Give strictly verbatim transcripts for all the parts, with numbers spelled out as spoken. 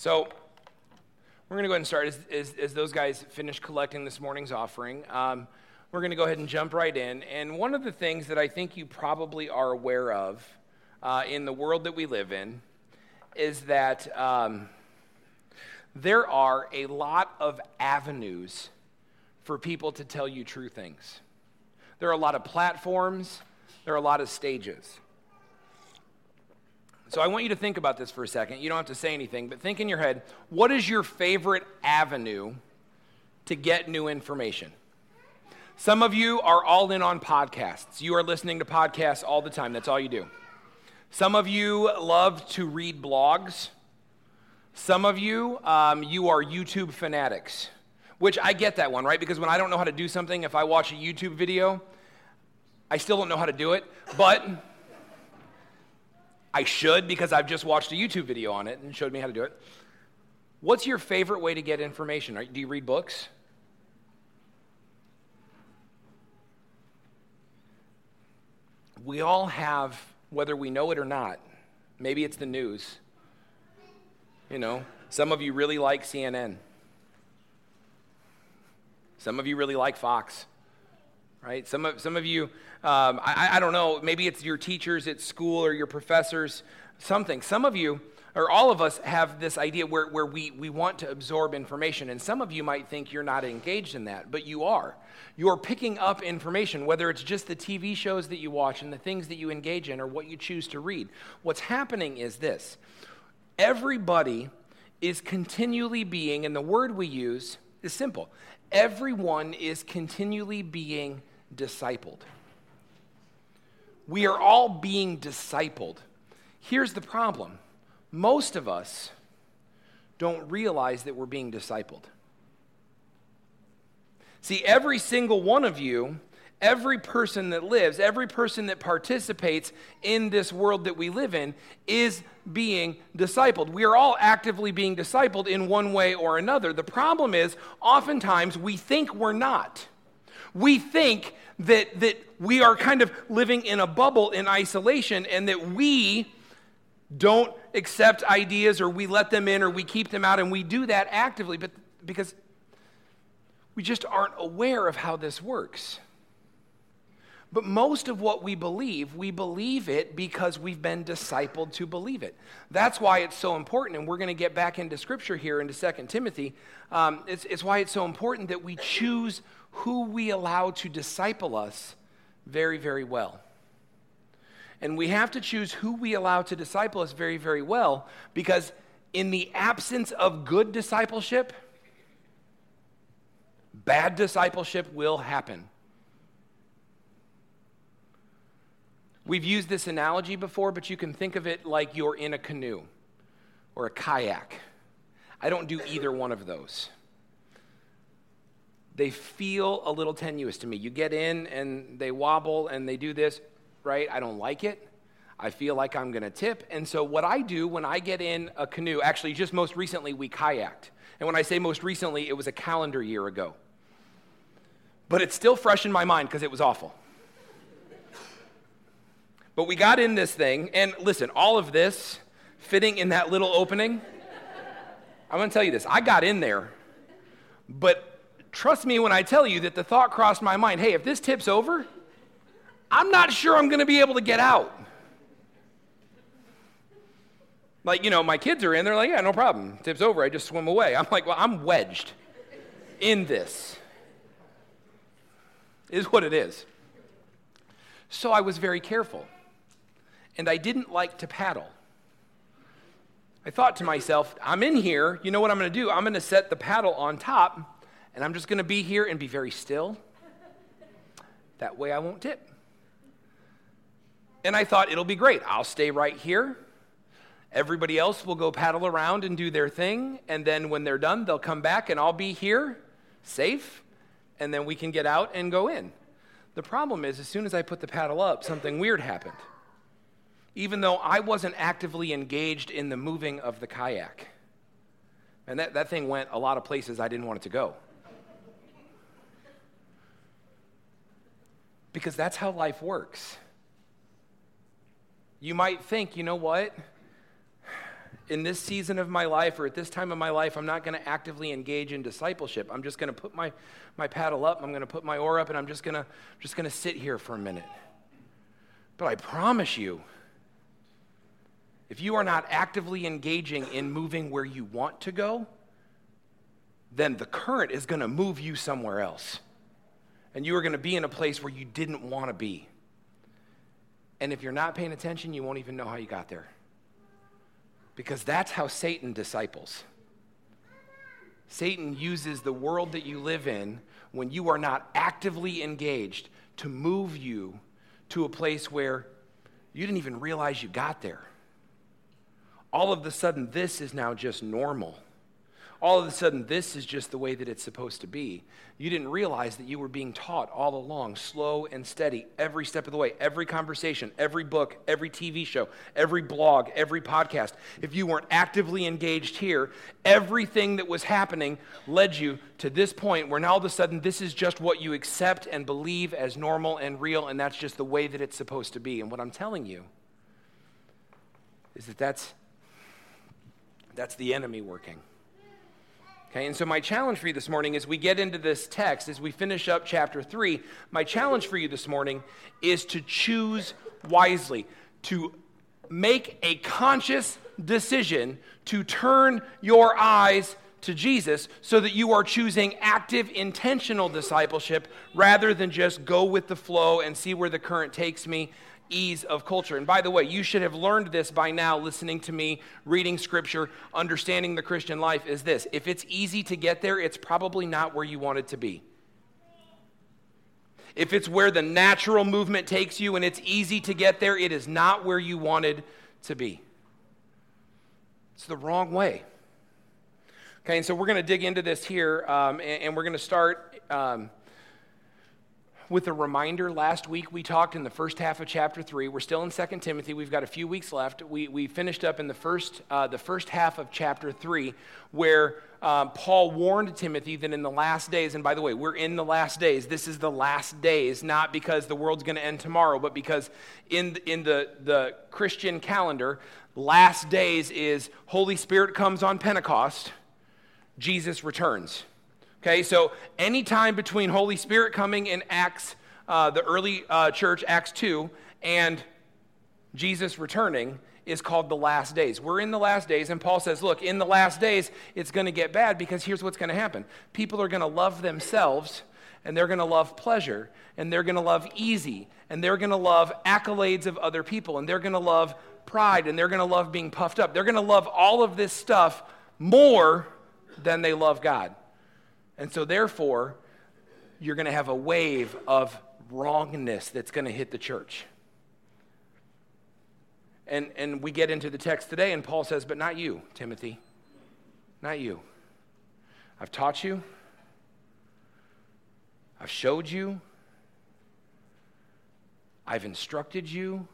So we're going to go ahead and start. As, as, as those guys finish collecting this morning's offering, um, we're going to go ahead and jump right in. And one of the things that I think you probably are aware of uh, in the world that we live in is that um, there are a lot of avenues for people to tell you true things. There are a lot of platforms. There are a lot of stages. So I want you to think about this for a second. You don't have to say anything, but think in your head, what is your favorite avenue to get new information? Some of you are all in on podcasts. You are listening to podcasts all the time. That's all you do. Some of you love to read blogs. Some of you, um, you are YouTube fanatics, which I get that one, right? Because when I don't know how to do something, if I watch a YouTube video, I still don't know how to do it, but I should, because I've just watched a YouTube video on it and showed me how to do it. What's your favorite way to get information? Are, do you read books? We all have, whether we know it or not, maybe it's the news. You know, some of you really like C N N. Some of you really like Fox. Right? Some of some of you, um, I, I don't know, maybe it's your teachers at school or your professors, something. Some of you, or all of us, have this idea where, where we, we want to absorb information, and some of you might think you're not engaged in that, but you are. You're picking up information, whether it's just the T V shows that you watch and the things that you engage in or what you choose to read. What's happening is this. Everybody is continually being, and the word we use is simple, everyone is continually being discipled. We are all being discipled. Here's the problem. Most of us don't realize that we're being discipled. See, every single one of you, every person that lives, every person that participates in this world that we live in is being discipled. We are all actively being discipled in one way or another. The problem is, oftentimes, we think we're not. We think that, that we are kind of living in a bubble in isolation and that we don't accept ideas or we let them in or we keep them out, and we do that actively but because we just aren't aware of how this works. But most of what we believe, we believe it because we've been discipled to believe it. That's why it's so important, and we're going to get back into Scripture here, into Second Timothy. Um, it's, it's why it's so important that we choose who we allow to disciple us very, very well. And we have to choose who we allow to disciple us very, very well, because in the absence of good discipleship, bad discipleship will happen. We've used this analogy before, but you can think of it like you're in a canoe or a kayak. I don't do either one of those. They feel a little tenuous to me. You get in and they wobble and they do this, right? I don't like it. I feel like I'm going to tip. And so what I do when I get in a canoe, actually just most recently we kayaked. And when I say most recently, it was a calendar year ago. But it's still fresh in my mind because it was awful. But we got in this thing, and listen, all of this fitting in that little opening, I'm going to tell you this. I got in there, but trust me when I tell you that the thought crossed my mind, hey, if this tips over, I'm not sure I'm going to be able to get out. Like, you know, my kids are in, they're like, yeah, no problem. Tips over, I just swim away. I'm like, well, I'm wedged in this, is what it is. So I was very careful. And I didn't like to paddle. I thought to myself, I'm in here. You know what I'm going to do? I'm going to set the paddle on top, and I'm just going to be here and be very still. That way I won't tip. And I thought, it'll be great. I'll stay right here. Everybody else will go paddle around and do their thing, and then when they're done, they'll come back, and I'll be here, safe, and then we can get out and go in. The problem is, as soon as I put the paddle up, something weird happened. Even though I wasn't actively engaged in the moving of the kayak. And that, that thing went a lot of places I didn't want it to go. Because that's how life works. You might think, you know what? in this season of my life or at this time of my life, I'm not going to actively engage in discipleship. I'm just going to put my, my paddle up, I'm going to put my oar up, and I'm just going to just going to sit here for a minute. But I promise you, if you are not actively engaging in moving where you want to go, then the current is going to move you somewhere else. And you are going to be in a place where you didn't want to be. And if you're not paying attention, you won't even know how you got there. Because that's how Satan disciples. Satan uses the world that you live in when you are not actively engaged to move you to a place where you didn't even realize you got there. All of a sudden, this is now just normal. All of a sudden, this is just the way that it's supposed to be. You didn't realize that you were being taught all along, slow and steady, every step of the way, every conversation, every book, every T V show, every blog, every podcast. If you weren't actively engaged here, everything that was happening led you to this point where now all of a sudden, this is just what you accept and believe as normal and real, and that's just the way that it's supposed to be. And what I'm telling you is that that's, that's the enemy working. Okay, and so my challenge for you this morning as we get into this text, as we finish up chapter three, my challenge for you this morning is to choose wisely, to make a conscious decision to turn your eyes to Jesus so that you are choosing active, intentional discipleship rather than just go with the flow and see where the current takes me. Ease of culture. And by the way, you should have learned this by now, listening to me, reading scripture, understanding the Christian life is this. If it's easy to get there, it's probably not where you want it to be. If it's where the natural movement takes you and it's easy to get there, it is not where you wanted to be. It's the wrong way. Okay, and so we're going to dig into this here, um, and, and we're going to start... Um, With a reminder, last week we talked in the first half of chapter three. We're still in Second Timothy. We've got a few weeks left. We we finished up in the first uh, the first half of chapter three, where um, Paul warned Timothy that in the last days, and by the way, we're in the last days. This is the last days, not because the world's going to end tomorrow, but because in in the the Christian calendar, last days is Holy Spirit comes on Pentecost, Jesus returns. Okay, so any time between Holy Spirit coming in Acts, uh, the early uh, church, Acts two, and Jesus returning is called the last days. We're in the last days, and Paul says, look, in the last days, it's going to get bad because here's what's going to happen. People are going to love themselves, and they're going to love pleasure, and they're going to love easy, and they're going to love accolades of other people, and they're going to love pride, and they're going to love being puffed up. They're going to love all of this stuff more than they love God. And so therefore, you're going to have a wave of wrongness that's going to hit the church. And and we get into the text today, and Paul says, but not you, Timothy. Not you. I've taught you. I've showed you. I've instructed you.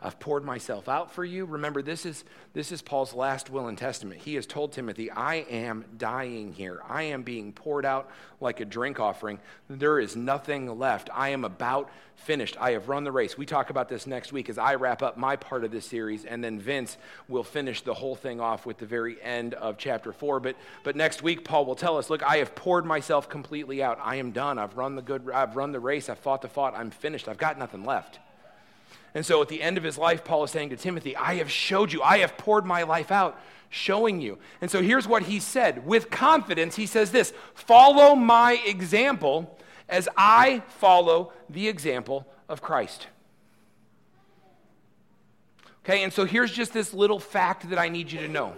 I've poured myself out for you. Remember, this is this is Paul's last will and testament. He has told Timothy, I am dying here. I am being poured out like a drink offering. There is nothing left. I am about finished. I have run the race. We talk about this next week as I wrap up my part of this series, and then Vince will finish the whole thing off with the very end of chapter four. But but next week, Paul will tell us, look, I have poured myself completely out. I am done. I've run the good. I've run the race. I've fought the fight. I'm finished. I've got nothing left. And so at the end of his life, Paul is saying to Timothy, I have showed you, I have poured my life out, showing you. And so here's what he said. With confidence, he says this, follow my example as I follow the example of Christ. Okay, and so here's just this little fact that I need you to know.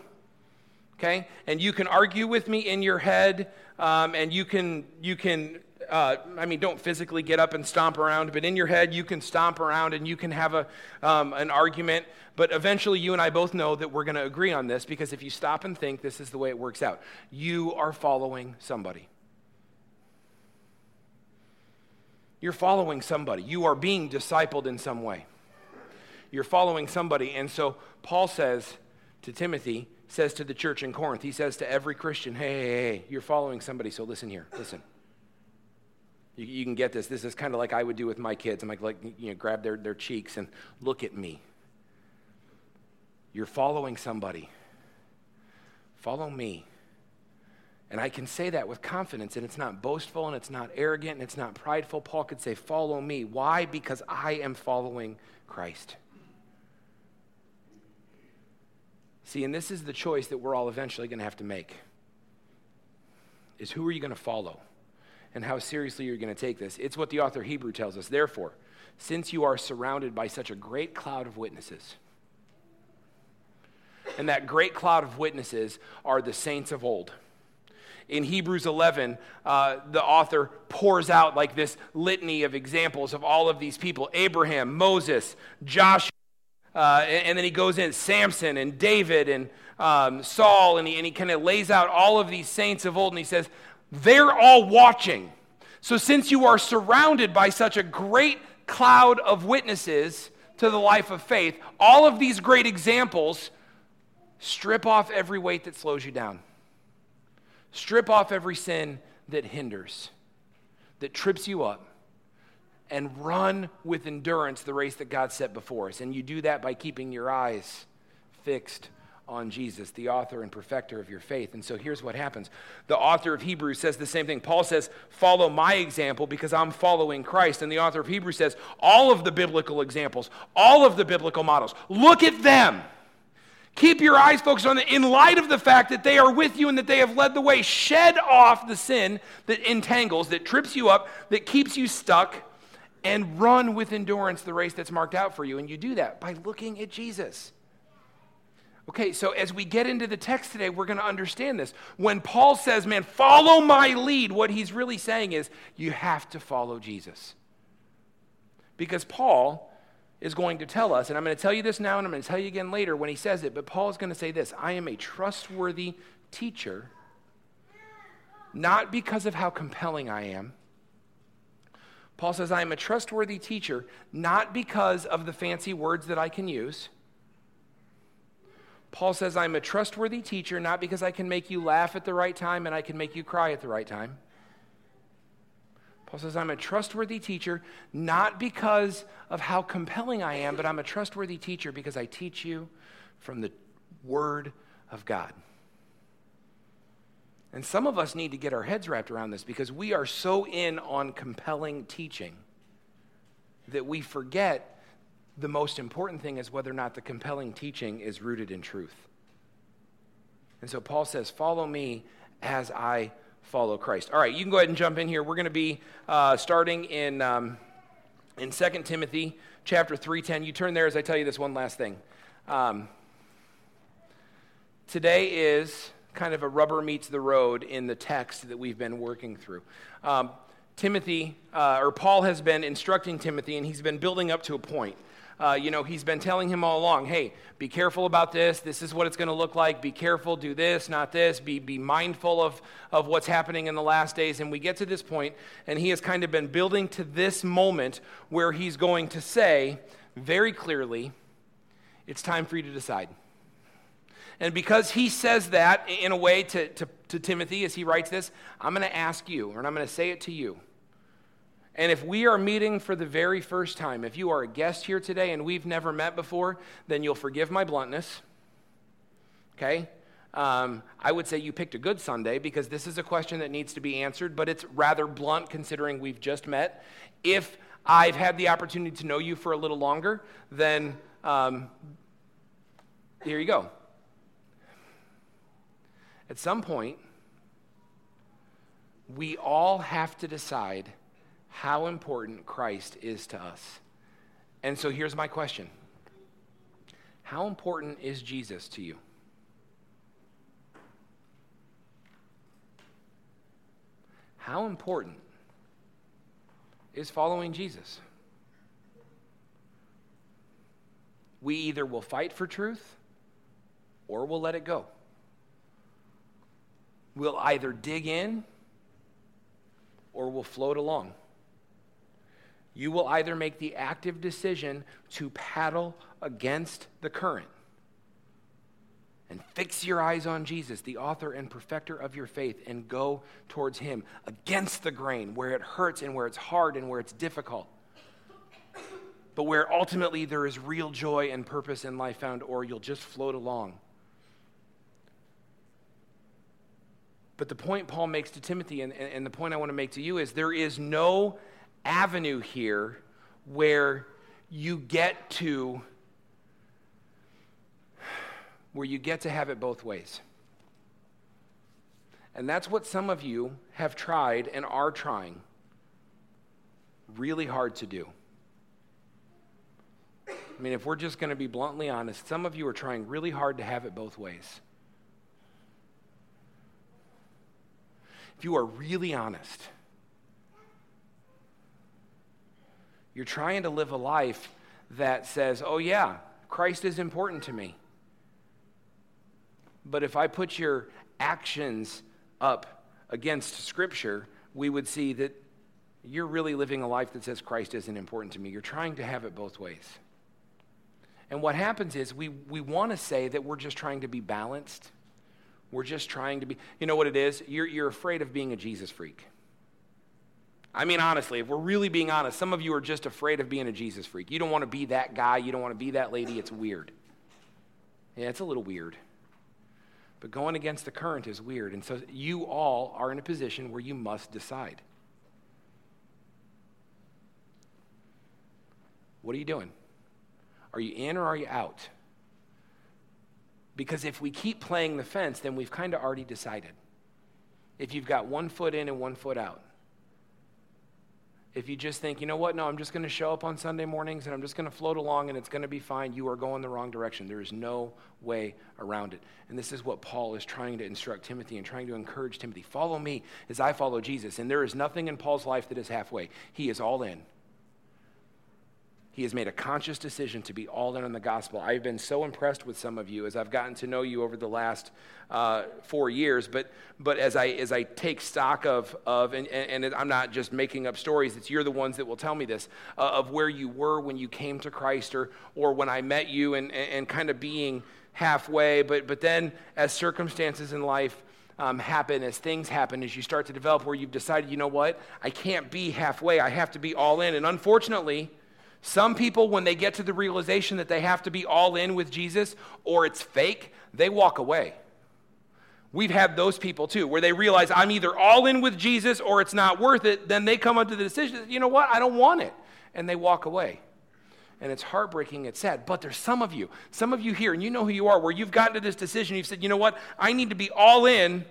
Okay, and you can argue with me in your head, um, and you can you can... Uh, I mean, don't physically get up and stomp around, but in your head, you can stomp around and you can have a um, an argument. But eventually, you and I both know that we're going to agree on this because if you stop and think, this is the way it works out. You are following somebody. You're following somebody. You are being discipled in some way. You're following somebody. And so Paul says to Timothy, says to the church in Corinth, he says to every Christian, hey, hey, hey, you're following somebody, so listen here, listen. You, you can get this. This is kind of like I would do with my kids. I'm like, like you know, grab their, their cheeks and look at me. You're following somebody. Follow me. And I can say that with confidence, and it's not boastful, and it's not arrogant, and it's not prideful. Paul could say, follow me. Why? Because I am following Christ. See, and this is the choice that we're all eventually going to have to make, is who are you going to follow, and how seriously you're going to take this. It's what the author Hebrews tells us. Therefore, since you are surrounded by such a great cloud of witnesses, and that great cloud of witnesses are the saints of old. In Hebrews eleven, uh, the author pours out like this litany of examples of all of these people. Abraham, Moses, Joshua, uh, and, and then he goes in, Samson and David and um, Saul, and he, and he kind of lays out all of these saints of old, and he says, they're all watching. So since you are surrounded by such a great cloud of witnesses to the life of faith, all of these great examples, strip off every weight that slows you down. Strip off every sin that hinders, that trips you up, and run with endurance the race that God set before us. And you do that by keeping your eyes fixed on Jesus, the author and perfecter of your faith. And so here's what happens. The author of Hebrews says the same thing. Paul says, follow my example because I'm following Christ. And the author of Hebrews says, all of the biblical examples, all of the biblical models, look at them. Keep your eyes focused on them in light of the fact that they are with you and that they have led the way. Shed off the sin that entangles, that trips you up, that keeps you stuck, and run with endurance the race that's marked out for you. And you do that by looking at Jesus. Okay, so as we get into the text today, we're going to understand this. When Paul says, man, follow my lead, what he's really saying is you have to follow Jesus. Because Paul is going to tell us, and I'm going to tell you this now and I'm going to tell you again later when he says it, but Paul is going to say this, I am a trustworthy teacher, not because of how compelling I am. Paul says, I am a trustworthy teacher, not because of the fancy words that I can use. Paul says, I'm a trustworthy teacher, not because I can make you laugh at the right time and I can make you cry at the right time. Paul says, I'm a trustworthy teacher, not because of how compelling I am, but I'm a trustworthy teacher because I teach you from the Word of God. And some of us need to get our heads wrapped around this because we are so in on compelling teaching that we forget the most important thing is whether or not the compelling teaching is rooted in truth. And so Paul says, follow me as I follow Christ. All right, you can go ahead and jump in here. We're going to be uh, starting in um, in Second Timothy chapter three ten. You turn there as I tell you this one last thing. Um, today is kind of a rubber meets the road in the text that we've been working through. Um, Timothy, uh, or Paul has been instructing Timothy, and he's been building up to a point. Uh, you know, he's been telling him all along, hey, be careful about this. This is what it's going to look like. Be careful. Do this, not this. Be be mindful of, of what's happening in the last days. And we get to this point, and he has kind of been building to this moment where he's going to say very clearly, it's time for you to decide. And because he says that in a way to, to, to Timothy as he writes this, I'm going to ask you, and I'm going to say it to you. And if we are meeting for the very first time, if you are a guest here today and we've never met before, then you'll forgive my bluntness, okay? Um, I would say you picked a good Sunday because this is a question that needs to be answered, but it's rather blunt considering we've just met. If I've had the opportunity to know you for a little longer, then um, here you go. At some point, we all have to decide how important Christ is to us. And so here's my question. How important is Jesus to you? How important is following Jesus? We either will fight for truth or we'll let it go. We'll either dig in or we'll float along. You will either make the active decision to paddle against the current and fix your eyes on Jesus, the author and perfecter of your faith, and go towards him against the grain where it hurts and where it's hard and where it's difficult. but where ultimately there is real joy and purpose in life found, or you'll just float along. But the point Paul makes to Timothy, and, and the point I want to make to you, is there is no avenue here where you get to where you get to have it both ways. And that's what some of you have tried and are trying really hard to do. I mean, if we're just going to be bluntly honest, some of you are trying really hard to have it both ways. If you are really honest, you're trying to live a life that says, oh yeah, Christ is important to me. But if I put your actions up against Scripture, we would see that you're really living a life that says Christ isn't important to me. You're trying to have it both ways. And what happens is we, we want to say that we're just trying to be balanced. We're just trying to be, you know what it is? You're, you're afraid of being a Jesus freak. I mean, honestly, if we're really being honest, some of you are just afraid of being a Jesus freak. You don't want to be that guy. You don't want to be that lady. It's weird. Yeah, it's a little weird. But going against the current is weird. And so you all are in a position where you must decide. What are you doing? Are you in or are you out? Because if we keep playing the fence, then we've kind of already decided. If you've got one foot in and one foot out. If you just think, you know what, no, I'm just going to show up on Sunday mornings and I'm just going to float along and it's going to be fine, you are going the wrong direction. There is no way around it. And this is what Paul is trying to instruct Timothy and trying to encourage Timothy. Follow me as I follow Jesus. And there is nothing in Paul's life that is halfway. He is all in. He has made a conscious decision to be all in on the gospel. I've been so impressed with some of you as I've gotten to know you over the last uh, four years. But but as I as I take stock of, of and, and I'm not just making up stories, it's you're the ones that will tell me this, uh, of where you were when you came to Christ or or when I met you and, and, and kind of being halfway. But, but then as circumstances in life Um, happen, as things happen, as you start to develop where you've decided, you know what, I can't be halfway. I have to be all in. And unfortunately, some people, when they get to the realization that they have to be all in with Jesus or it's fake, they walk away. We've had those people too, where they realize I'm either all in with Jesus or it's not worth it. Then they come up to the decision, you know what, I don't want it. And they walk away. And it's heartbreaking, it's sad, but there's some of you, some of you here, and you know who you are, where you've gotten to this decision, you've said, you know what, I need to be all in,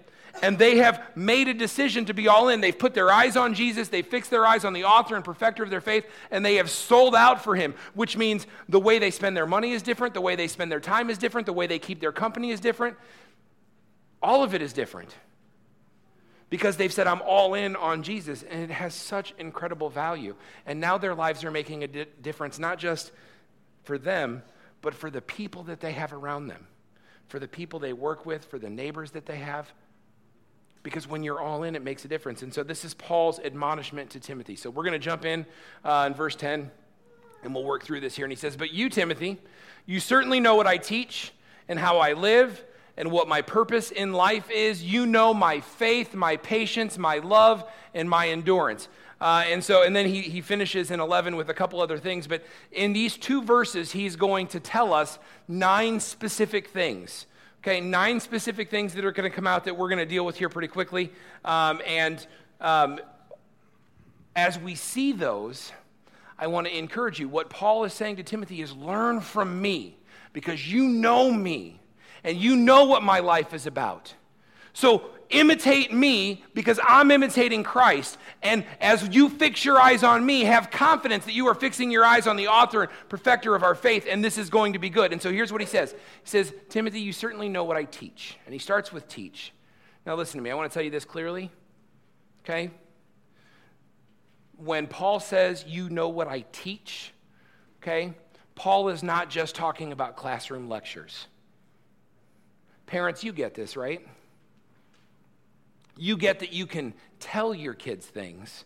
and they have made a decision to be all in. They've put their eyes on Jesus, they've fixed their eyes on the author and perfecter of their faith, and they have sold out for him, which means the way they spend their money is different, the way they spend their time is different, the way they keep their company is different. All of it is different because they've said, I'm all in on Jesus, and it has such incredible value. And now their lives are making a di- difference, not just for them, but for the people that they have around them, for the people they work with, for the neighbors that they have, because when you're all in, it makes a difference. And so this is Paul's admonishment to Timothy. So we're going to jump in uh, in verse ten, and we'll work through this here. And he says, but you, Timothy, you certainly know what I teach and how I live, and what my purpose in life is. You know my faith, my patience, my love, and my endurance. Uh, and so, and then he, he finishes in eleven with a couple other things, but in these two verses, he's going to tell us nine specific things. Okay, nine specific things that are going to come out that we're going to deal with here pretty quickly. Um, and um, as we see those, I want to encourage you. What Paul is saying to Timothy is, learn from me, because you know me. And you know what my life is about. So imitate me because I'm imitating Christ. And as you fix your eyes on me, have confidence that you are fixing your eyes on the author and perfecter of our faith, and this is going to be good. And so here's what he says. He says, Timothy, you certainly know what I teach. And he starts with teach. Now listen to me. I want to tell you this clearly, okay? When Paul says, you know what I teach, okay, Paul is not just talking about classroom lectures. Parents, you get this, right? You get that you can tell your kids things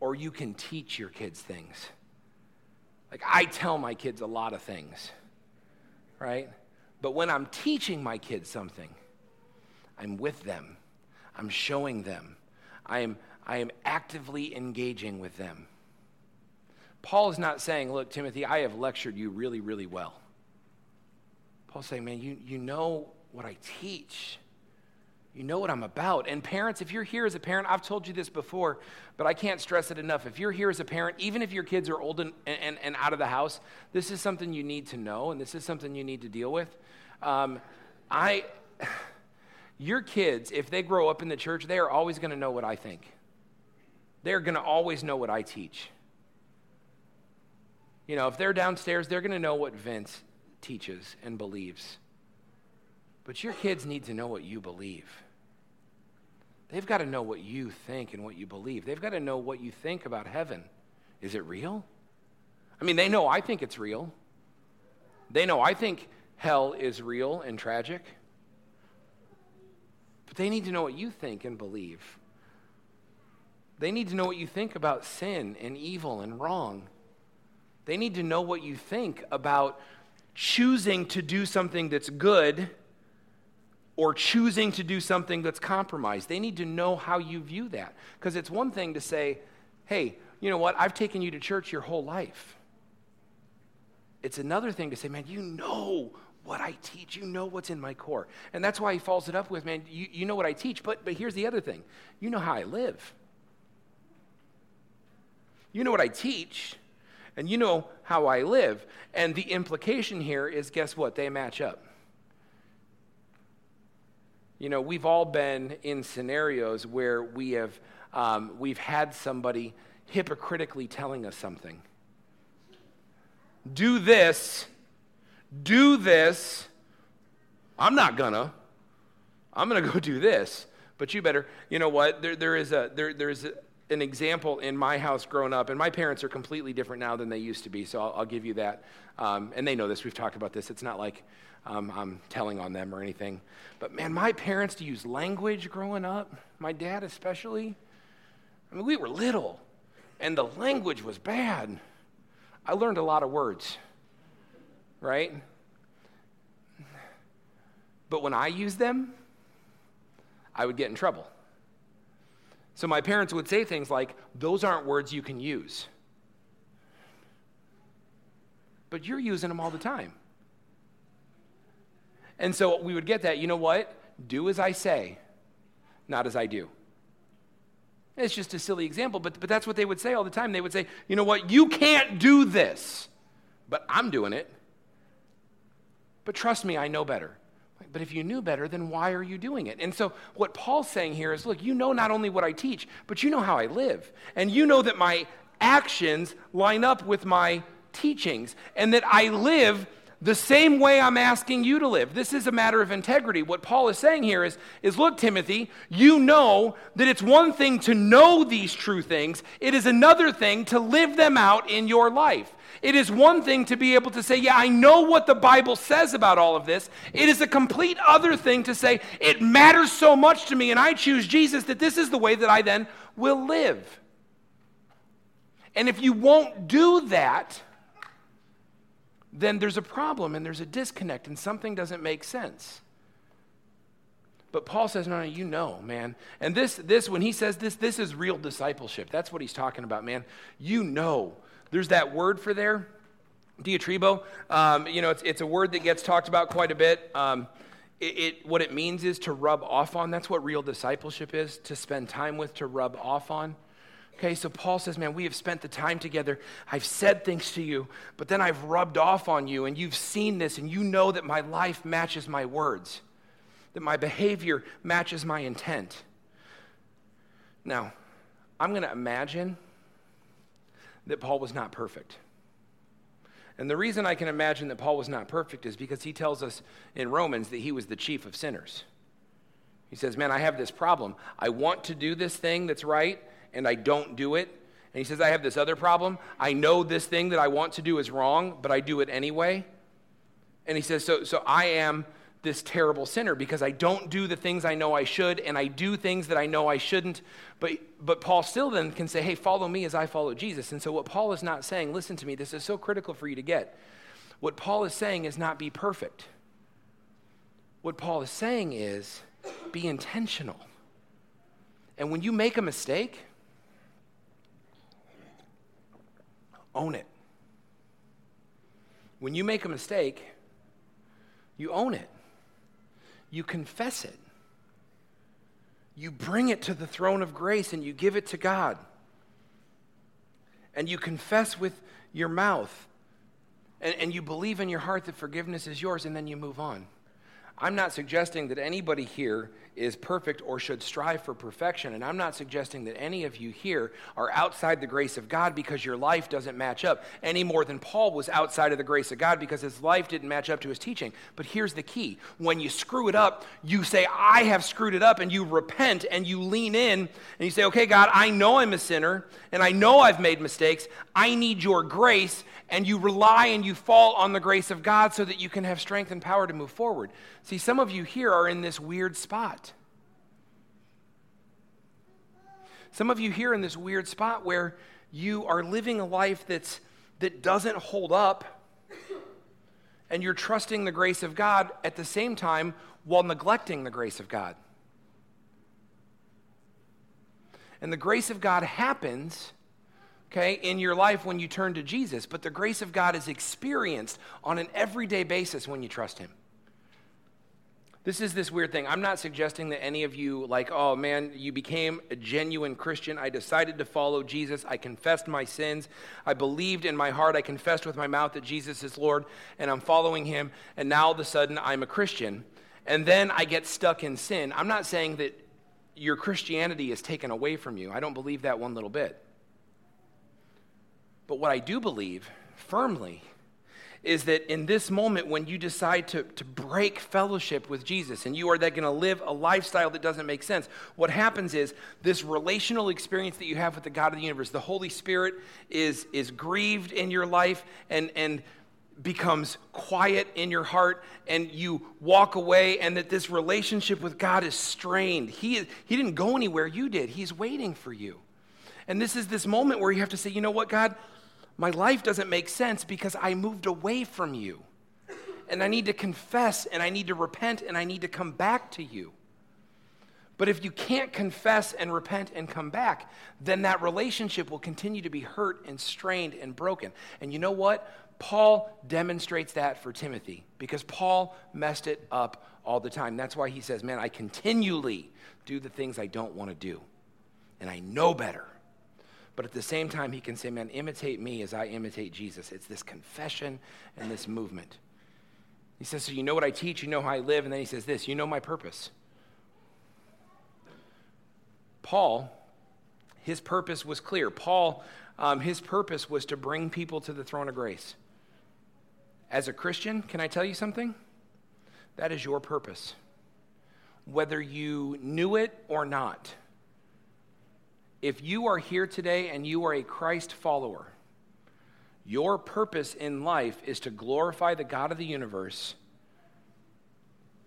or you can teach your kids things. Like, I tell my kids a lot of things, right? But when I'm teaching my kids something, I'm with them. I'm showing them. I am, I am actively engaging with them. Paul is not saying, look, Timothy, I have lectured you really, really well. Paul's saying, man, you, you know what I teach. You know what I'm about. And parents, if you're here as a parent, I've told you this before, but I can't stress it enough. If you're here as a parent, even if your kids are old and, and, and out of the house, this is something you need to know, and this is something you need to deal with. Um, I, your kids, if they grow up in the church, they are always going to know what I think. They're going to always know what I teach. You know, if they're downstairs, they're going to know what Vince teaches and believes. But your kids need to know what you believe. They've got to know what you think and what you believe. They've got to know what you think about heaven. Is it real? I mean, they know I think it's real. They know I think hell is real and tragic. But they need to know what you think and believe. They need to know what you think about sin and evil and wrong. They need to know what you think about choosing to do something that's good or choosing to do something that's compromised. They need to know how you view that. Because it's one thing to say, hey, you know what? I've taken you to church your whole life. It's another thing to say, man, you know what I teach. You know what's in my core. And that's why he follows it up with, man, you, you know what I teach. But, but here's the other thing. You know how I live. You know what I teach. And you know how I live. And the implication here is, guess what? They match up. You know, we've all been in scenarios where we have, um, we've had somebody hypocritically telling us something. Do this. Do this. I'm not gonna. I'm gonna go do this. But you better, you know what? There, there is a, there, there is a, an example in my house growing up, and my parents are completely different now than they used to be, so I'll, I'll give you that. Um, and they know this. We've talked about this. It's not like um, I'm telling on them or anything. But, man, my parents to use language growing up, my dad especially. I mean, we were little, and the language was bad. I learned a lot of words, right? But when I used them, I would get in trouble. So my parents would say things like, those aren't words you can use. But you're using them all the time. And so we would get that, you know what? Do as I say, not as I do. It's just a silly example, but, but that's what they would say all the time. They would say, you know what? You can't do this, but I'm doing it. But trust me, I know better. But if you knew better, then why are you doing it? And so what Paul's saying here is, look, you know not only what I teach, but you know how I live. And you know that my actions line up with my teachings and that I live the same way I'm asking you to live. This is a matter of integrity. What Paul is saying here is, is look, Timothy, you know that it's one thing to know these true things. It is another thing to live them out in your life. It is one thing to be able to say, yeah, I know what the Bible says about all of this. It is a complete other thing to say, it matters so much to me and I choose Jesus that this is the way that I then will live. And if you won't do that, then there's a problem and there's a disconnect and something doesn't make sense. But Paul says, no, no, you know, man. And this, this, when he says this, this is real discipleship. That's what he's talking about, man. You know. There's that word for there, diatribo. Um, you know, it's, it's a word that gets talked about quite a bit. Um, it, it what it means is to rub off on. That's what real discipleship is, to spend time with, to rub off on. Okay, so Paul says, man, we have spent the time together. I've said things to you, but then I've rubbed off on you, and you've seen this, and you know that my life matches my words, that my behavior matches my intent. Now, I'm going to imagine that Paul was not perfect. And the reason I can imagine that Paul was not perfect is because he tells us in Romans that he was the chief of sinners. He says, man, I have this problem. I want to do this thing that's right, and I don't do it. And he says, I have this other problem. I know this thing that I want to do is wrong, but I do it anyway. And he says, so, so I am this terrible sinner because I don't do the things I know I should, and I do things that I know I shouldn't. But but Paul still then can say, hey, follow me as I follow Jesus. And so what Paul is not saying, listen to me, this is so critical for you to get. What Paul is saying is not be perfect. What Paul is saying is be intentional. And when you make a mistake, Own it. When you make a mistake, you own it. You confess it. You bring it to the throne of grace and you give it to God. And you confess with your mouth. And, and you believe in your heart that forgiveness is yours, and then you move on. I'm not suggesting that anybody here is perfect or should strive for perfection, and I'm not suggesting that any of you here are outside the grace of God because your life doesn't match up, any more than Paul was outside of the grace of God because his life didn't match up to his teaching. But here's the key. When you screw it up, you say, I have screwed it up, and you repent, and you lean in, and you say, okay, God, I know I'm a sinner, and I know I've made mistakes. I need your grace, and you rely and you fall on the grace of God so that you can have strength and power to move forward. See, some of you here are in this weird spot. Some of you here in this weird spot where you are living a life that's that doesn't hold up, and you're trusting the grace of God at the same time while neglecting the grace of God. And the grace of God happens, okay, in your life when you turn to Jesus, but the grace of God is experienced on an everyday basis when you trust him. This is this weird thing. I'm not suggesting that any of you, like, oh, man, you became a genuine Christian. I decided to follow Jesus. I confessed my sins. I believed in my heart. I confessed with my mouth that Jesus is Lord, and I'm following him, and now all of a sudden I'm a Christian, and then I get stuck in sin. I'm not saying that your Christianity is taken away from you. I don't believe that one little bit. But what I do believe firmly is that in this moment when you decide to, to break fellowship with Jesus and you are then going to live a lifestyle that doesn't make sense, what happens is this relational experience that you have with the God of the universe, the Holy Spirit is, is grieved in your life and, and becomes quiet in your heart, and you walk away, and that this relationship with God is strained. He, he didn't go anywhere. You did. He's waiting for you. And this is this moment where you have to say, you know what, God? My life doesn't make sense because I moved away from you. And I need to confess, and I need to repent, and I need to come back to you. But if you can't confess and repent and come back, then that relationship will continue to be hurt and strained and broken. And you know what? Paul demonstrates that for Timothy, because Paul messed it up all the time. That's why he says, man, I continually do the things I don't want to do, and I know better. But at the same time, he can say, man, imitate me as I imitate Jesus. It's this confession and this movement. He says, so you know what I teach, you know how I live, and then he says this, you know my purpose. Paul, his purpose was clear. Paul, um, his purpose was to bring people to the throne of grace. As a Christian, can I tell you something? That is your purpose, whether you knew it or not. If you are here today and you are a Christ follower, your purpose in life is to glorify the God of the universe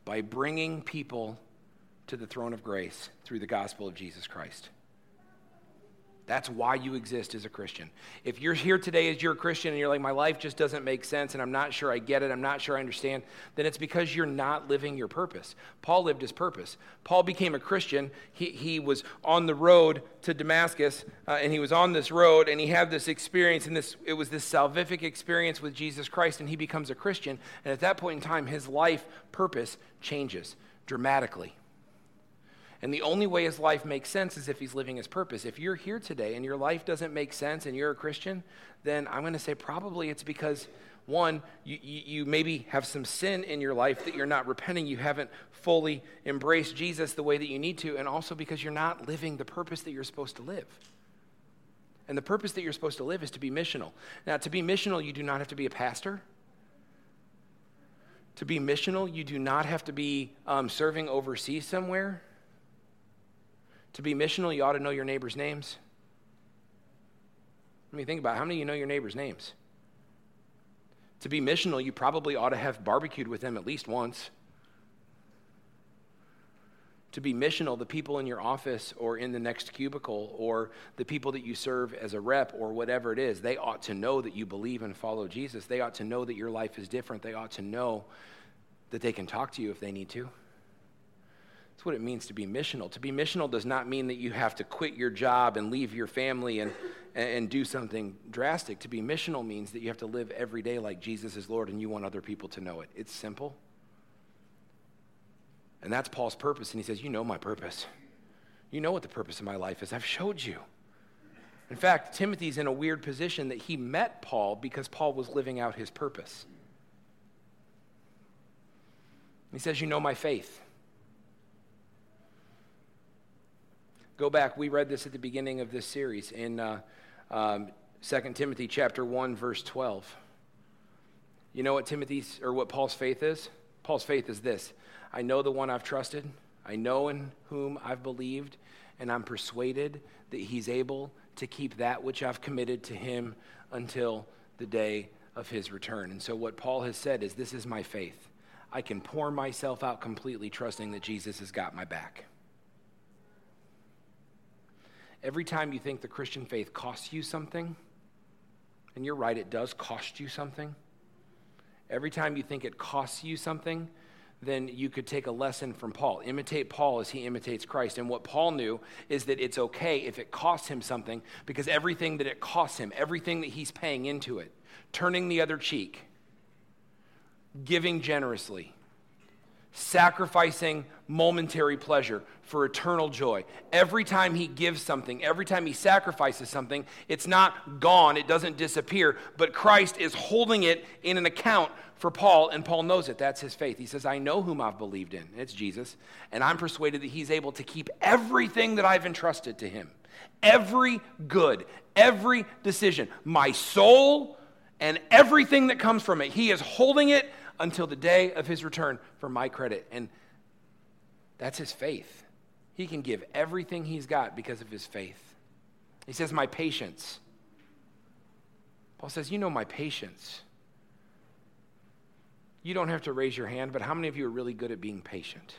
by bringing people to the throne of grace through the gospel of Jesus Christ. That's why you exist as a Christian. If you're here today as you're a Christian and you're like, my life just doesn't make sense and I'm not sure I get it, I'm not sure I understand, then it's because you're not living your purpose. Paul lived his purpose. Paul became a Christian. He he was on the road to Damascus, uh, and he was on this road, and he had this experience, and this it was this salvific experience with Jesus Christ, and he becomes a Christian, and at that point in time, his life purpose changes dramatically. And the only way his life makes sense is if he's living his purpose. If you're here today and your life doesn't make sense and you're a Christian, then I'm going to say probably it's because, one, you, you maybe have some sin in your life that you're not repenting. You haven't fully embraced Jesus the way that you need to, and also because you're not living the purpose that you're supposed to live. And the purpose that you're supposed to live is to be missional. Now, to be missional, you do not have to be a pastor. To be missional, you do not have to be um, serving overseas somewhere. To be missional, you ought to know your neighbors' names. I mean, think about it. How many of you know your neighbors' names? To be missional, you probably ought to have barbecued with them at least once. To be missional, the people in your office or in the next cubicle or the people that you serve as a rep or whatever it is, they ought to know that you believe and follow Jesus. They ought to know that your life is different. They ought to know that they can talk to you if they need to. That's what it means to be missional. To be missional does not mean that you have to quit your job and leave your family and, and do something drastic. To be missional means that you have to live every day like Jesus is Lord and you want other people to know it. It's simple. And that's Paul's purpose. And he says, you know my purpose. You know what the purpose of my life is. I've showed you. In fact, Timothy's in a weird position that he met Paul because Paul was living out his purpose. He says, you know my faith. Go back. We read this at the beginning of this series in uh, um, Second Timothy chapter one, verse twelve. You know what Timothy's, or what Paul's faith is? Paul's faith is this. I know the one I've trusted. I know in whom I've believed. And I'm persuaded that he's able to keep that which I've committed to him until the day of his return. And so what Paul has said is, this is my faith. I can pour myself out completely trusting that Jesus has got my back. Every time you think the Christian faith costs you something, and you're right, it does cost you something. Every time you think it costs you something, then you could take a lesson from Paul. Imitate Paul as he imitates Christ. And what Paul knew is that it's okay if it costs him something, because everything that it costs him, everything that he's paying into it, turning the other cheek, giving generously, sacrificing momentary pleasure for eternal joy. Every time he gives something, every time he sacrifices something, it's not gone, it doesn't disappear, but Christ is holding it in an account for Paul, and Paul knows it. That's his faith. He says, I know whom I've believed in. It's Jesus, and I'm persuaded that he's able to keep everything that I've entrusted to him. Every good, every decision, my soul and everything that comes from it. He is holding it until the day of his return for my credit. And that's his faith. He can give everything he's got because of his faith. He says, my patience. Paul says, you know my patience. You don't have to raise your hand, but how many of you are really good at being patient?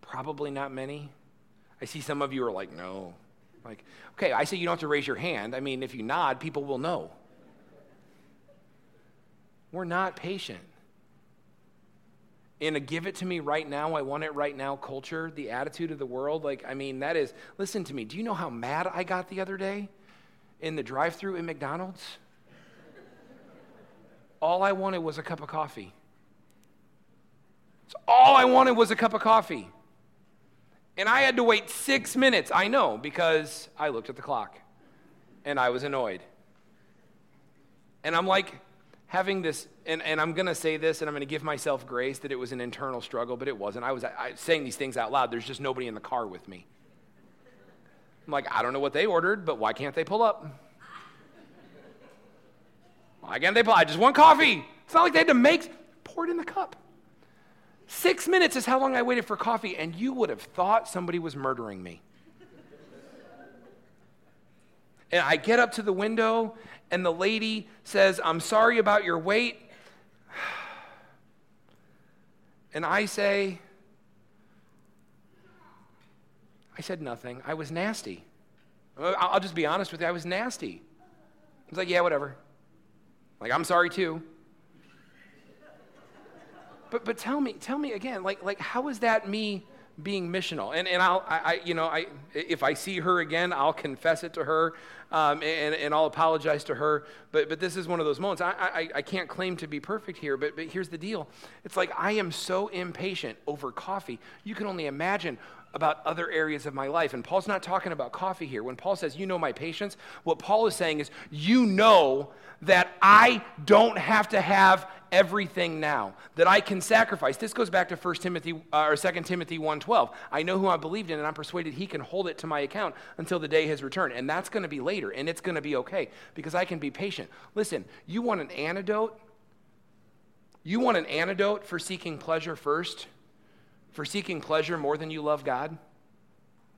Probably not many. I see some of you are like, no. Like, okay, I say you don't have to raise your hand. I mean, if you nod, people will know. We're not patient. In a give it to me right now, I want it right now culture, the attitude of the world, like, I mean, that is, listen to me, do you know how mad I got the other day in the drive-thru at McDonald's? All I wanted was a cup of coffee. So all I wanted was a cup of coffee. And I had to wait six minutes, I know, because I looked at the clock and I was annoyed. And I'm like, having this, and, and I'm going to say this, and I'm going to give myself grace that it was an internal struggle, but it wasn't. I was I, saying these things out loud. There's just nobody in the car with me. I'm like, I don't know what they ordered, but why can't they pull up? Why can't they pull up? I just want coffee. It's not like they had to make, pour it in the cup. Six minutes is how long I waited for coffee, and you would have thought somebody was murdering me. And I get up to the window, and the lady says, I'm sorry about your wait. And I say, I said nothing. I was nasty. I'll just be honest with you. I was nasty. I was like, yeah, whatever. Like, I'm sorry too. But but tell me, tell me again, like, like how is that me being missional? And and I'll, I, I, you know, I if I see her again, I'll confess it to her, um, and and I'll apologize to her. But but this is one of those moments. I, I I can't claim to be perfect here, but but here's the deal. It's like I am so impatient over coffee. You can only imagine about other areas of my life. And Paul's not talking about coffee here. When Paul says, you know my patience, what Paul is saying is, you know that I don't have to have everything now, that I can sacrifice. This goes back to First Timothy, uh, or Second Timothy one twelve. I know who I believed in, and I'm persuaded he can hold it to my account until the day his return. And that's going to be later, and it's going to be okay, because I can be patient. Listen, you want an antidote? You want an antidote for seeking pleasure first? For seeking pleasure more than you love God?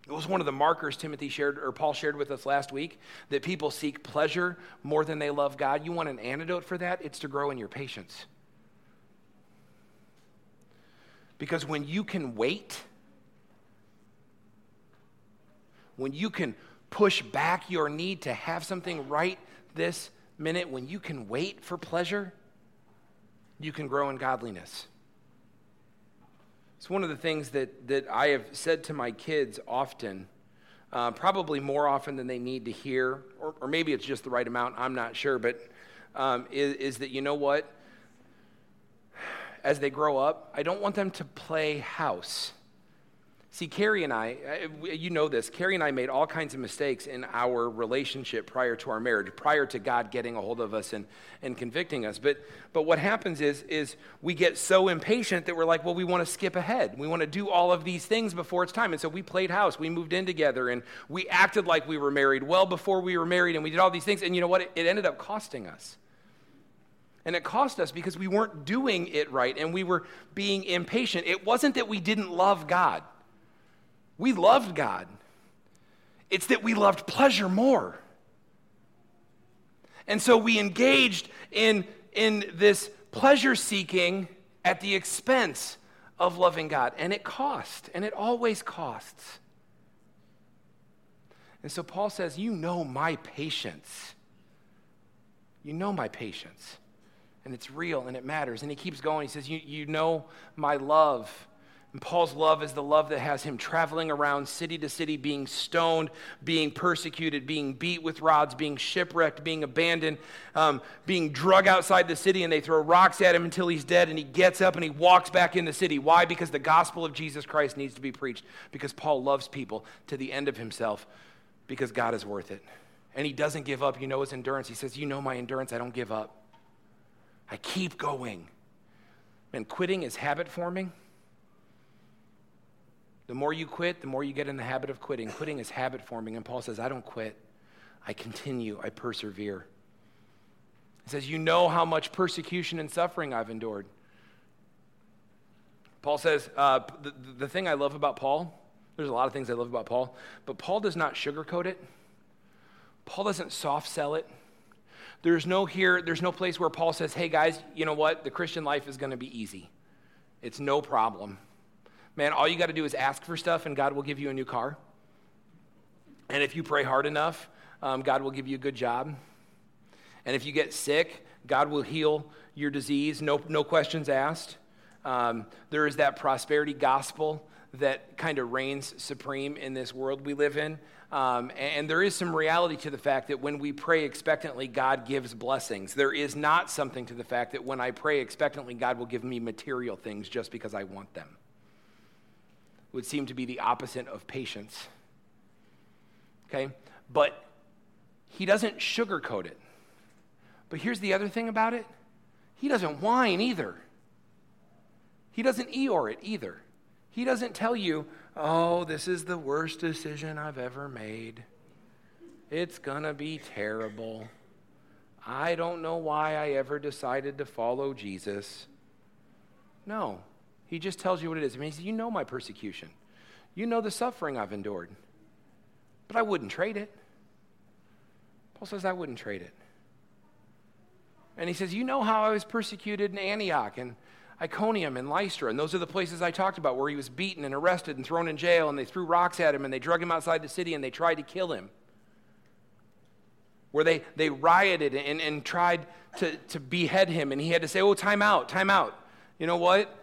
It was one of the markers Timothy shared, or Paul shared with us last week, that people seek pleasure more than they love God. You want an antidote for that? It's to grow in your patience. Because when you can wait, when you can push back your need to have something right this minute, when you can wait for pleasure, you can grow in godliness. It's one of the things that, that I have said to my kids often, uh, probably more often than they need to hear, or, or maybe it's just the right amount, I'm not sure, but um, is, is that, you know what? As they grow up, I don't want them to play house. See, Carrie and I, you know this, Carrie and I made all kinds of mistakes in our relationship prior to our marriage, prior to God getting a hold of us and, and convicting us. But but what happens is, is we get so impatient that we're like, well, we want to skip ahead. We want to do all of these things before it's time. And so we played house. We moved in together, and we acted like we were married well before we were married, and we did all these things. And you know what? It, it ended up costing us. And it cost us because we weren't doing it right, and we were being impatient. It wasn't that we didn't love God. We loved God. It's that we loved pleasure more. And so we engaged in, in this pleasure seeking at the expense of loving God. And it cost, and it always costs. And so Paul says, you know my patience. You know my patience. And it's real, and it matters. And he keeps going. He says, you, you know my love. And Paul's love is the love that has him traveling around city to city, being stoned, being persecuted, being beat with rods, being shipwrecked, being abandoned, um, being drug outside the city, and they throw rocks at him until he's dead, and he gets up and he walks back in the city. Why? Because the gospel of Jesus Christ needs to be preached, because Paul loves people to the end of himself, because God is worth it. And he doesn't give up. You know his endurance. He says, you know my endurance. I don't give up. I keep going. And quitting is habit forming. The more you quit, the more you get in the habit of quitting. Quitting is habit forming. And Paul says, I don't quit. I continue. I persevere. He says, you know how much persecution and suffering I've endured. Paul says, uh, the, the thing I love about Paul, there's a lot of things I love about Paul, but Paul does not sugarcoat it. Paul doesn't soft sell it. There's no here, there's no place where Paul says, hey guys, you know what? The Christian life is going to be easy. It's no problem. Man, all you got to do is ask for stuff, and God will give you a new car. And if you pray hard enough, um, God will give you a good job. And if you get sick, God will heal your disease, no, no questions asked. Um, there is that prosperity gospel that kind of reigns supreme in this world we live in. Um, and there is some reality to the fact that when we pray expectantly, God gives blessings. There is not something to the fact that when I pray expectantly, God will give me material things just because I want them. Would seem to be the opposite of patience, okay? But he doesn't sugarcoat it. But here's the other thing about it. He doesn't whine either. He doesn't Eeyore it either. He doesn't tell you, oh, this is the worst decision I've ever made. It's gonna be terrible. I don't know why I ever decided to follow Jesus. No. He just tells you what it is. I mean, he says, you know my persecution. You know the suffering I've endured. But I wouldn't trade it. Paul says, I wouldn't trade it. And he says, you know how I was persecuted in Antioch and Iconium and Lystra. And those are the places I talked about where he was beaten and arrested and thrown in jail. And they threw rocks at him, and they drug him outside the city, and they tried to kill him. Where they, they rioted and, and tried to, to behead him. And he had to say, oh, time out, time out. You know what?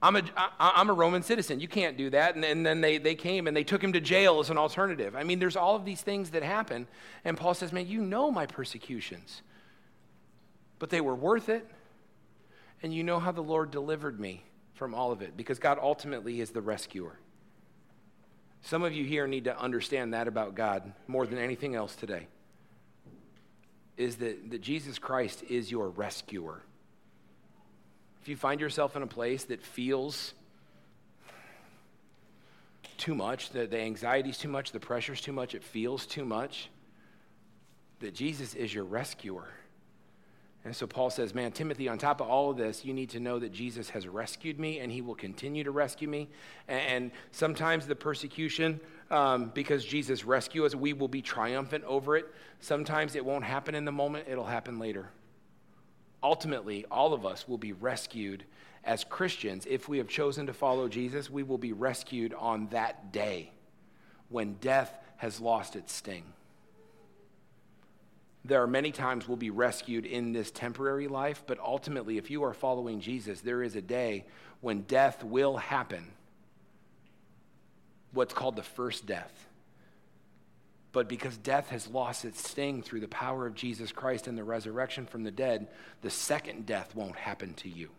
I'm a, I'm a Roman citizen. You can't do that. And, and then they, they came and they took him to jail as an alternative. I mean, there's all of these things that happen. And Paul says, man, you know my persecutions. But they were worth it. And you know how the Lord delivered me from all of it. Because God ultimately is the rescuer. Some of you here need to understand that about God more than anything else today. Is that, that Jesus Christ is your rescuer. If you find yourself in a place that feels too much, that the anxiety's too much, the pressure's too much, it feels too much, that Jesus is your rescuer. And so Paul says, man, Timothy, on top of all of this, you need to know that Jesus has rescued me, and he will continue to rescue me. And sometimes the persecution, um, because Jesus rescued us, we will be triumphant over it. Sometimes it won't happen in the moment, it'll happen later. Ultimately, all of us will be rescued as Christians. If we have chosen to follow Jesus, we will be rescued on that day when death has lost its sting. There are many times we'll be rescued in this temporary life, but ultimately, if you are following Jesus, there is a day when death will happen, what's called the first death. But because death has lost its sting through the power of Jesus Christ and the resurrection from the dead, the second death won't happen to you.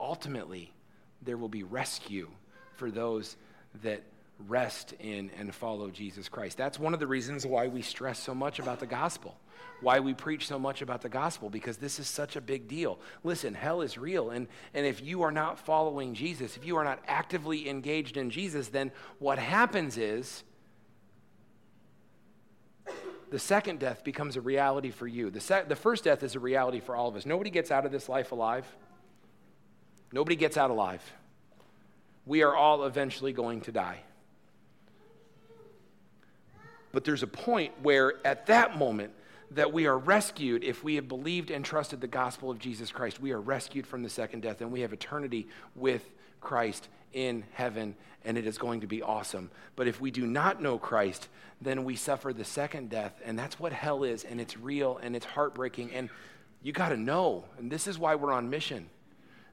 Ultimately, there will be rescue for those that rest in and follow Jesus Christ. That's one of the reasons why we stress so much about the gospel, why we preach so much about the gospel, because this is such a big deal. Listen, hell is real, and, and if you are not following Jesus, if you are not actively engaged in Jesus, then what happens is the second death becomes a reality for you. The, sec- the first death is a reality for all of us. Nobody gets out of this life alive. Nobody gets out alive. We are all eventually going to die. But there's a point where at that moment that we are rescued if we have believed and trusted the gospel of Jesus Christ. We are rescued from the second death, and we have eternity with Christ in heaven, and it is going to be awesome. But if we do not know Christ, then we suffer the second death, and that's what hell is, and it's real, and it's heartbreaking, and you got to know, and this is why we're on mission.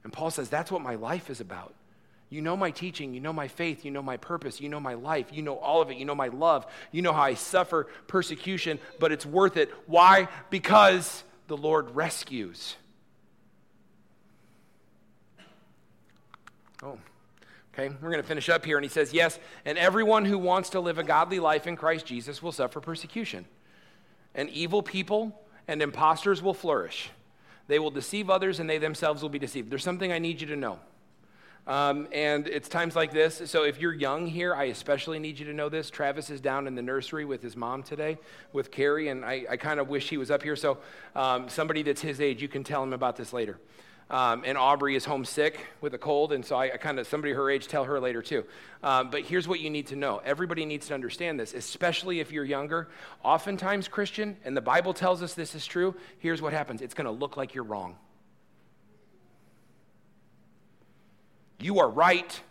And Paul says, that's what my life is about. You know my teaching, you know my faith, you know my purpose, you know my life, you know all of it, you know my love, you know how I suffer persecution, but it's worth it. Why? Because the Lord rescues. Oh, okay, we're going to finish up here, and he says, yes, and everyone who wants to live a godly life in Christ Jesus will suffer persecution, and evil people and imposters will flourish. They will deceive others, and they themselves will be deceived. There's something I need you to know. Um, and it's times like this. So if you're young here, I especially need you to know this. Travis is down in the nursery with his mom today, with Carrie, and I, I kind of wish he was up here. So um, somebody that's his age, you can tell him about this later. Um, and Aubrey is homesick with a cold, and so I, I kind of, somebody her age, tell her later too. Um, but here's what you need to know. Everybody needs to understand this, especially if you're younger. Oftentimes, Christian, and the Bible tells us this is true, here's what happens. It's going to look like you're wrong. You are right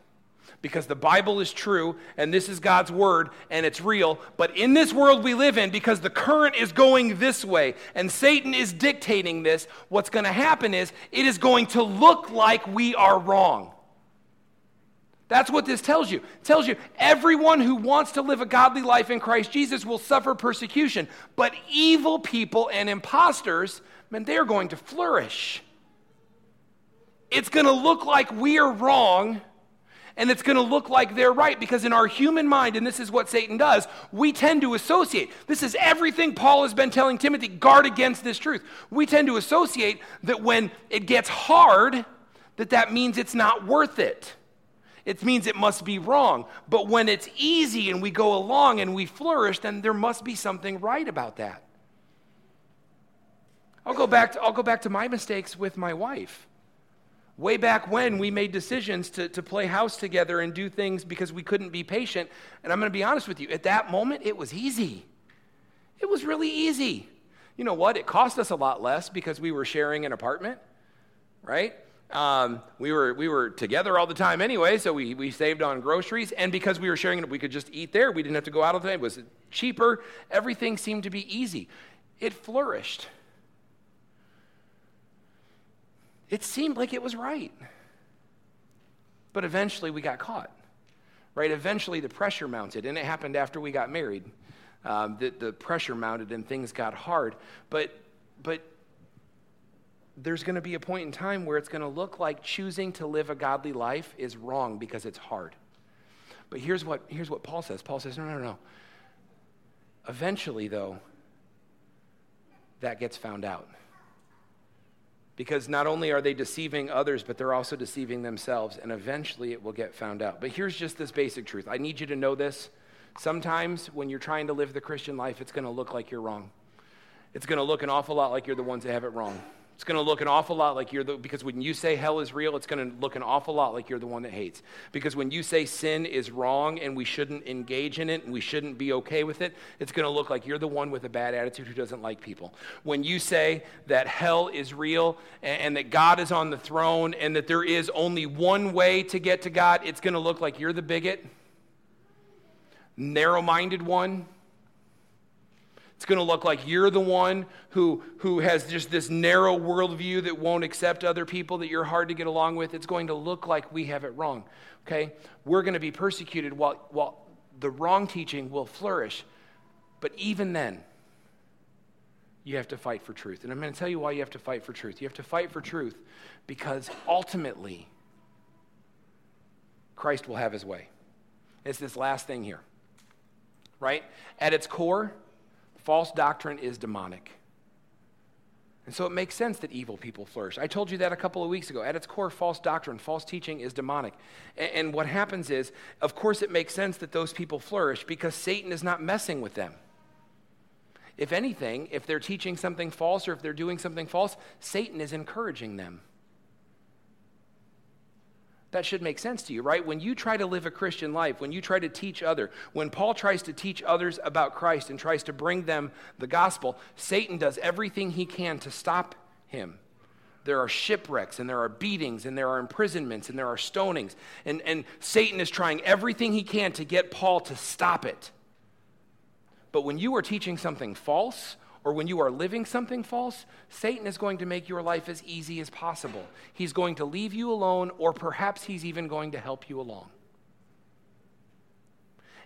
because the Bible is true and this is God's word and it's real. But in this world we live in, because the current is going this way and Satan is dictating this, what's going to happen is it is going to look like we are wrong. That's what this tells you. It tells you everyone who wants to live a godly life in Christ Jesus will suffer persecution. But evil people and imposters, man, they're going to flourish. It's going to look like we're wrong, and it's going to look like they're right, because in our human mind, and this is what Satan does, we tend to associate. This is everything Paul has been telling Timothy, guard against this truth. We tend to associate that when it gets hard, that that means it's not worth it. It means it must be wrong. But when it's easy and we go along and we flourish, then there must be something right about that. I'll go back to, I'll go back to my mistakes with my wife. Way back when, we made decisions to, to play house together and do things because we couldn't be patient. And I'm going to be honest with you. At that moment, it was easy. It was really easy. You know what? It cost us a lot less because we were sharing an apartment, right? Um, we were we were together all the time anyway, so we, we saved on groceries. And because we were sharing it, we could just eat there. We didn't have to go out all the time. It was cheaper. Everything seemed to be easy. It flourished. It seemed like it was right. But eventually we got caught, right? Eventually the pressure mounted, and it happened after we got married. Um, the, the pressure mounted and things got hard. But, but there's going to be a point in time where it's going to look like choosing to live a godly life is wrong because it's hard. But here's what, here's what Paul says. Paul says, no, no, no. Eventually, though, that gets found out. Because not only are they deceiving others, but they're also deceiving themselves, and eventually it will get found out. But here's just this basic truth. I need you to know this. Sometimes when you're trying to live the Christian life, it's going to look like you're wrong. It's going to look an awful lot like you're the ones that have it wrong. It's going to look an awful lot like you're the, because when you say hell is real, it's going to look an awful lot like you're the one that hates. Because when you say sin is wrong and we shouldn't engage in it and we shouldn't be okay with it, it's going to look like you're the one with a bad attitude who doesn't like people. When you say that hell is real and, and that God is on the throne and that there is only one way to get to God, it's going to look like you're the bigot, narrow-minded one, It's going to look like you're the one who, who has just this narrow worldview that won't accept other people, that you're hard to get along with. It's going to look like we have it wrong, okay? We're going to be persecuted while, while the wrong teaching will flourish. But even then, you have to fight for truth. And I'm going to tell you why you have to fight for truth. You have to fight for truth because ultimately, Christ will have his way. It's this last thing here, right? At its core, false doctrine is demonic. And so it makes sense that evil people flourish. I told you that a couple of weeks ago. At its core, false doctrine, false teaching is demonic. And what happens is, of course, it makes sense that those people flourish because Satan is not messing with them. If anything, if they're teaching something false or if they're doing something false, Satan is encouraging them. That should make sense to you, right? When you try to live a Christian life, when you try to teach others, when Paul tries to teach others about Christ and tries to bring them the gospel, Satan does everything he can to stop him. There are shipwrecks, and there are beatings, and there are imprisonments, and there are stonings. And, and Satan is trying everything he can to get Paul to stop it. But when you are teaching something false, or when you are living something false, Satan is going to make your life as easy as possible. He's going to leave you alone, or perhaps he's even going to help you along.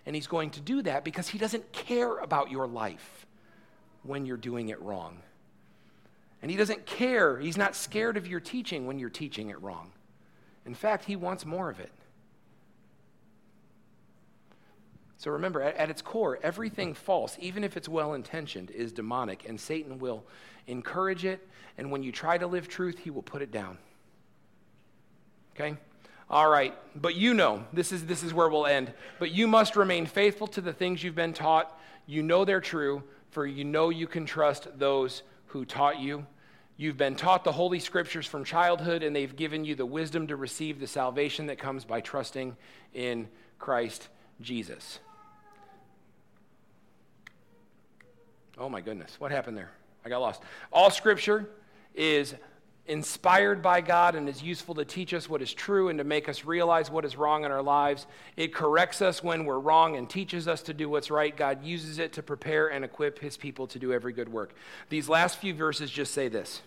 And he's going to do that because he doesn't care about your life when you're doing it wrong. And he doesn't care. He's not scared of your teaching when you're teaching it wrong. In fact, he wants more of it. So remember, at its core, everything false, even if it's well-intentioned, is demonic, and Satan will encourage it, and when you try to live truth, he will put it down. Okay? All right, but you know, this is this is where we'll end, but you must remain faithful to the things you've been taught. You know they're true, for you know you can trust those who taught you. You've been taught the Holy Scriptures from childhood, and they've given you the wisdom to receive the salvation that comes by trusting in Christ Jesus. Oh my goodness, what happened there? I got lost. All Scripture is inspired by God and is useful to teach us what is true and to make us realize what is wrong in our lives. It corrects us when we're wrong and teaches us to do what's right. God uses it to prepare and equip his people to do every good work. These last few verses just say this.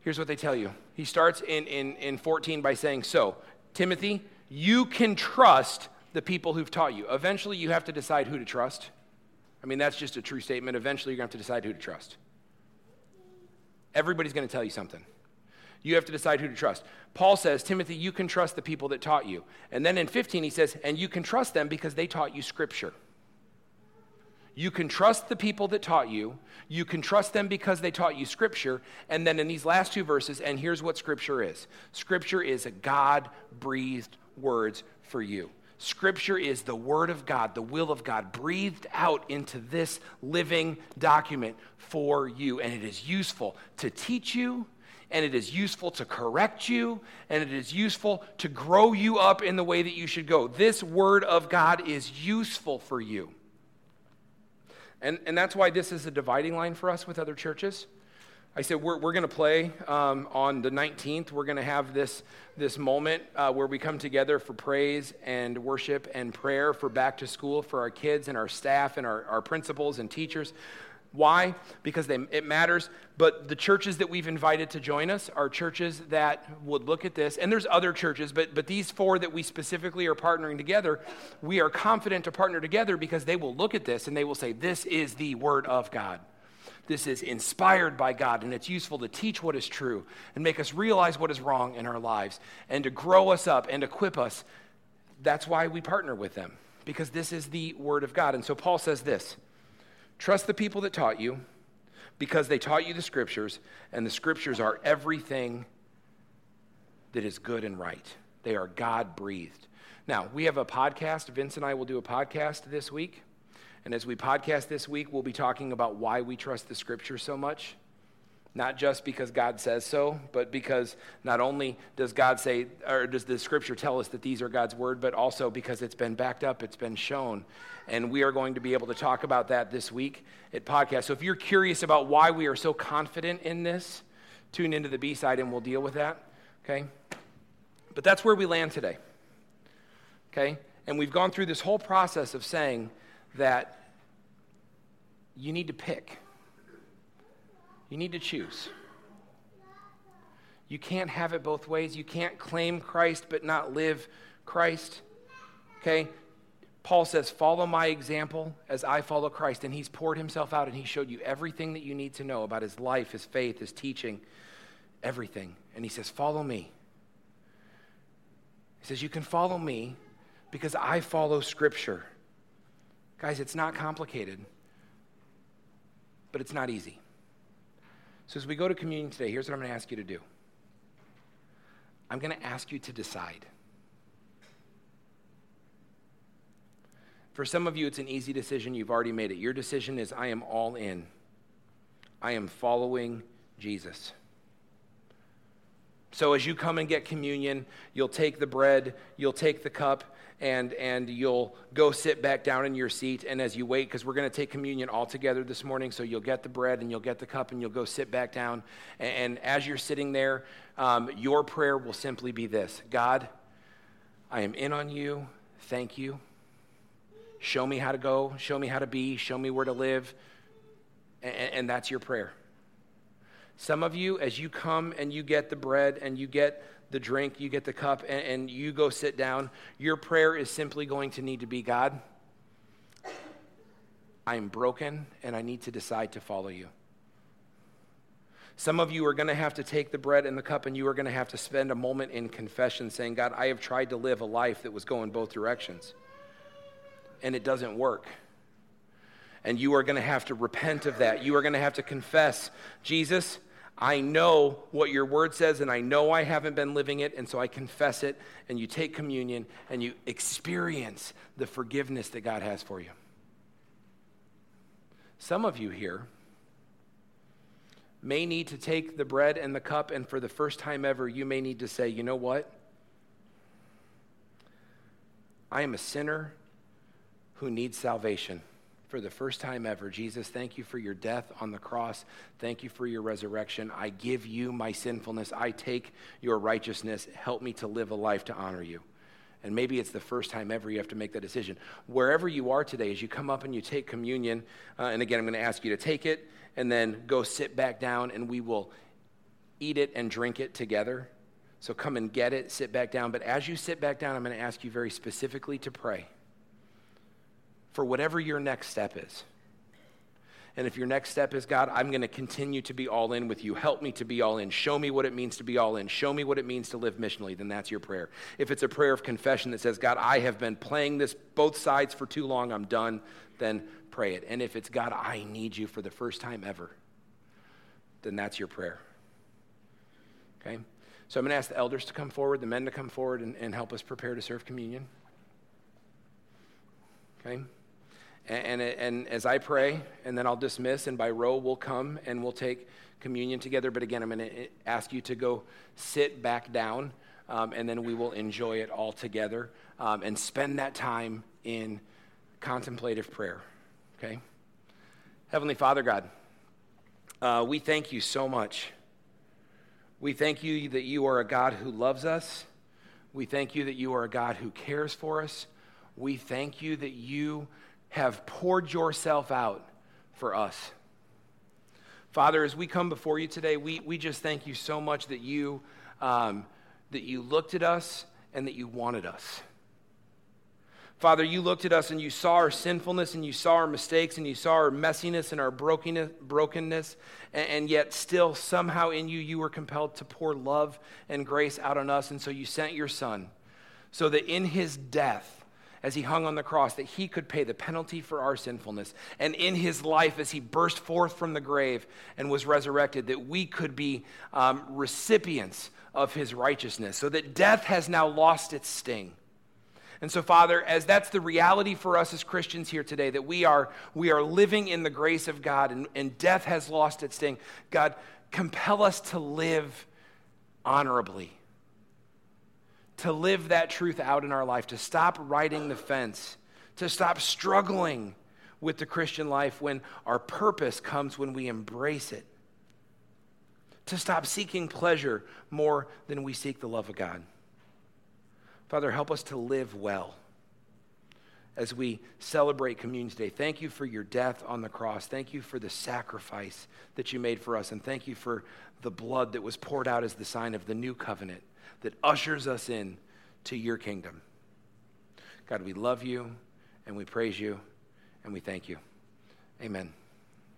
Here's what they tell you. He starts in, in, in fourteen by saying, so, Timothy, you can trust the people who've taught you. Eventually, you have to decide who to trust. I mean, that's just a true statement. Eventually, you're going to have to decide who to trust. Everybody's going to tell you something. You have to decide who to trust. Paul says, Timothy, you can trust the people that taught you. And then in fifteen, he says, and you can trust them because they taught you Scripture. You can trust the people that taught you. You can trust them because they taught you Scripture. And then in these last two verses, and here's what Scripture is. Scripture is a God-breathed words for you. Scripture is the word of God, the will of God, breathed out into this living document for you. And it is useful to teach you, and it is useful to correct you, and it is useful to grow you up in the way that you should go. This word of God is useful for you. And and that's why this is a dividing line for us with other churches. I said, we're we're going to play um, on the nineteenth. We're going to have this, this moment uh, where we come together for praise and worship and prayer for back to school for our kids and our staff and our, our principals and teachers. Why? Because they, it matters. But the churches that we've invited to join us are churches that would look at this. And there's other churches, but but these four that we specifically are partnering together, we are confident to partner together because they will look at this and they will say, this is the word of God. This is inspired by God, and it's useful to teach what is true and make us realize what is wrong in our lives and to grow us up and equip us. That's why we partner with them, because this is the word of God. And so Paul says this, trust the people that taught you because they taught you the Scriptures, and the Scriptures are everything that is good and right. They are God-breathed. Now, we have a podcast. Vince and I will do a podcast this week. And as we podcast this week, we'll be talking about why we trust the Scripture so much. Not just because God says so, but because not only does God say, or does the Scripture tell us that these are God's word, but also because it's been backed up, it's been shown. And we are going to be able to talk about that this week at podcast. So if you're curious about why we are so confident in this, tune into the B-side and we'll deal with that, okay? But that's where we land today, okay? And we've gone through this whole process of saying that you need to pick. You need to choose. You can't have it both ways. You can't claim Christ but not live Christ. Okay? Paul says, follow my example as I follow Christ. And he's poured himself out and he showed you everything that you need to know about his life, his faith, his teaching, everything. And he says, follow me. He says, you can follow me because I follow Scripture. Guys, it's not complicated, but it's not easy. So as we go to communion today, here's what I'm going to ask you to do. I'm going to ask you to decide. For some of you, it's an easy decision. You've already made it. Your decision is, I am all in. I am following Jesus. So as you come and get communion, you'll take the bread, you'll take the cup, and and you'll go sit back down in your seat. And as you wait, because we're going to take communion all together this morning, so you'll get the bread and you'll get the cup and you'll go sit back down. And, and as you're sitting there, um, your prayer will simply be this: God, I am in on you. Thank you. Show me how to go. Show me how to be. Show me where to live. And, and that's your prayer. Some of you, as you come and you get the bread and you get the drink, you get the cup, and, and you go sit down, your prayer is simply going to need to be, God, I am broken and I need to decide to follow you. Some of you are going to have to take the bread and the cup and you are going to have to spend a moment in confession saying, God, I have tried to live a life that was going both directions and it doesn't work. And you are going to have to repent of that. You are going to have to confess, Jesus, I know what your word says, and I know I haven't been living it, and so I confess it, and you take communion, and you experience the forgiveness that God has for you. Some of you here may need to take the bread and the cup, and for the first time ever, you may need to say, you know what? I am a sinner who needs salvation. For the first time ever, Jesus, thank you for your death on the cross. Thank you for your resurrection. I give you my sinfulness. I take your righteousness. Help me to live a life to honor you. And maybe it's the first time ever you have to make that decision. Wherever you are today, as you come up and you take communion, uh, and again, I'm going to ask you to take it and then go sit back down, and we will eat it and drink it together. So come and get it, sit back down. But as you sit back down, I'm going to ask you very specifically to pray for whatever your next step is. And if your next step is, God, I'm going to continue to be all in with you. Help me to be all in. Show me what it means to be all in. Show me what it means to live missionally. Then that's your prayer. If it's a prayer of confession that says, God, I have been playing this both sides for too long. I'm done. Then pray it. And if it's, God, I need you for the first time ever, then that's your prayer. Okay? So I'm going to ask the elders to come forward, the men to come forward and, and help us prepare to serve communion. Okay? And, and, and as I pray, and then I'll dismiss, and by row we'll come and we'll take communion together. But again, I'm going to ask you to go sit back down, um, and then we will enjoy it all together um, and spend that time in contemplative prayer, okay? Heavenly Father God, uh, we thank you so much. We thank you that you are a God who loves us. We thank you that you are a God who cares for us. We thank you that you have poured yourself out for us. Father, as we come before you today, we, we just thank you so much that you, um, that you looked at us and that you wanted us. Father, you looked at us and you saw our sinfulness and you saw our mistakes and you saw our messiness and our brokenness, and, and yet still somehow in you, you were compelled to pour love and grace out on us, and so you sent your Son so that in his death, as he hung on the cross, that he could pay the penalty for our sinfulness. And in his life, as he burst forth from the grave and was resurrected, that we could be um, recipients of his righteousness, so that death has now lost its sting. And so, Father, as that's the reality for us as Christians here today, that we are we are living in the grace of God, and, and death has lost its sting, God, compel us to live honorably, to live that truth out in our life, to stop riding the fence, to stop struggling with the Christian life when our purpose comes when we embrace it, to stop seeking pleasure more than we seek the love of God. Father, help us to live well. as we celebrate Communion today. Thank you for your death on the cross. Thank you for the sacrifice that you made for us. And thank you for the blood that was poured out as the sign of the new covenant that ushers us in to your kingdom. God, we love you and we praise you and we thank you. Amen.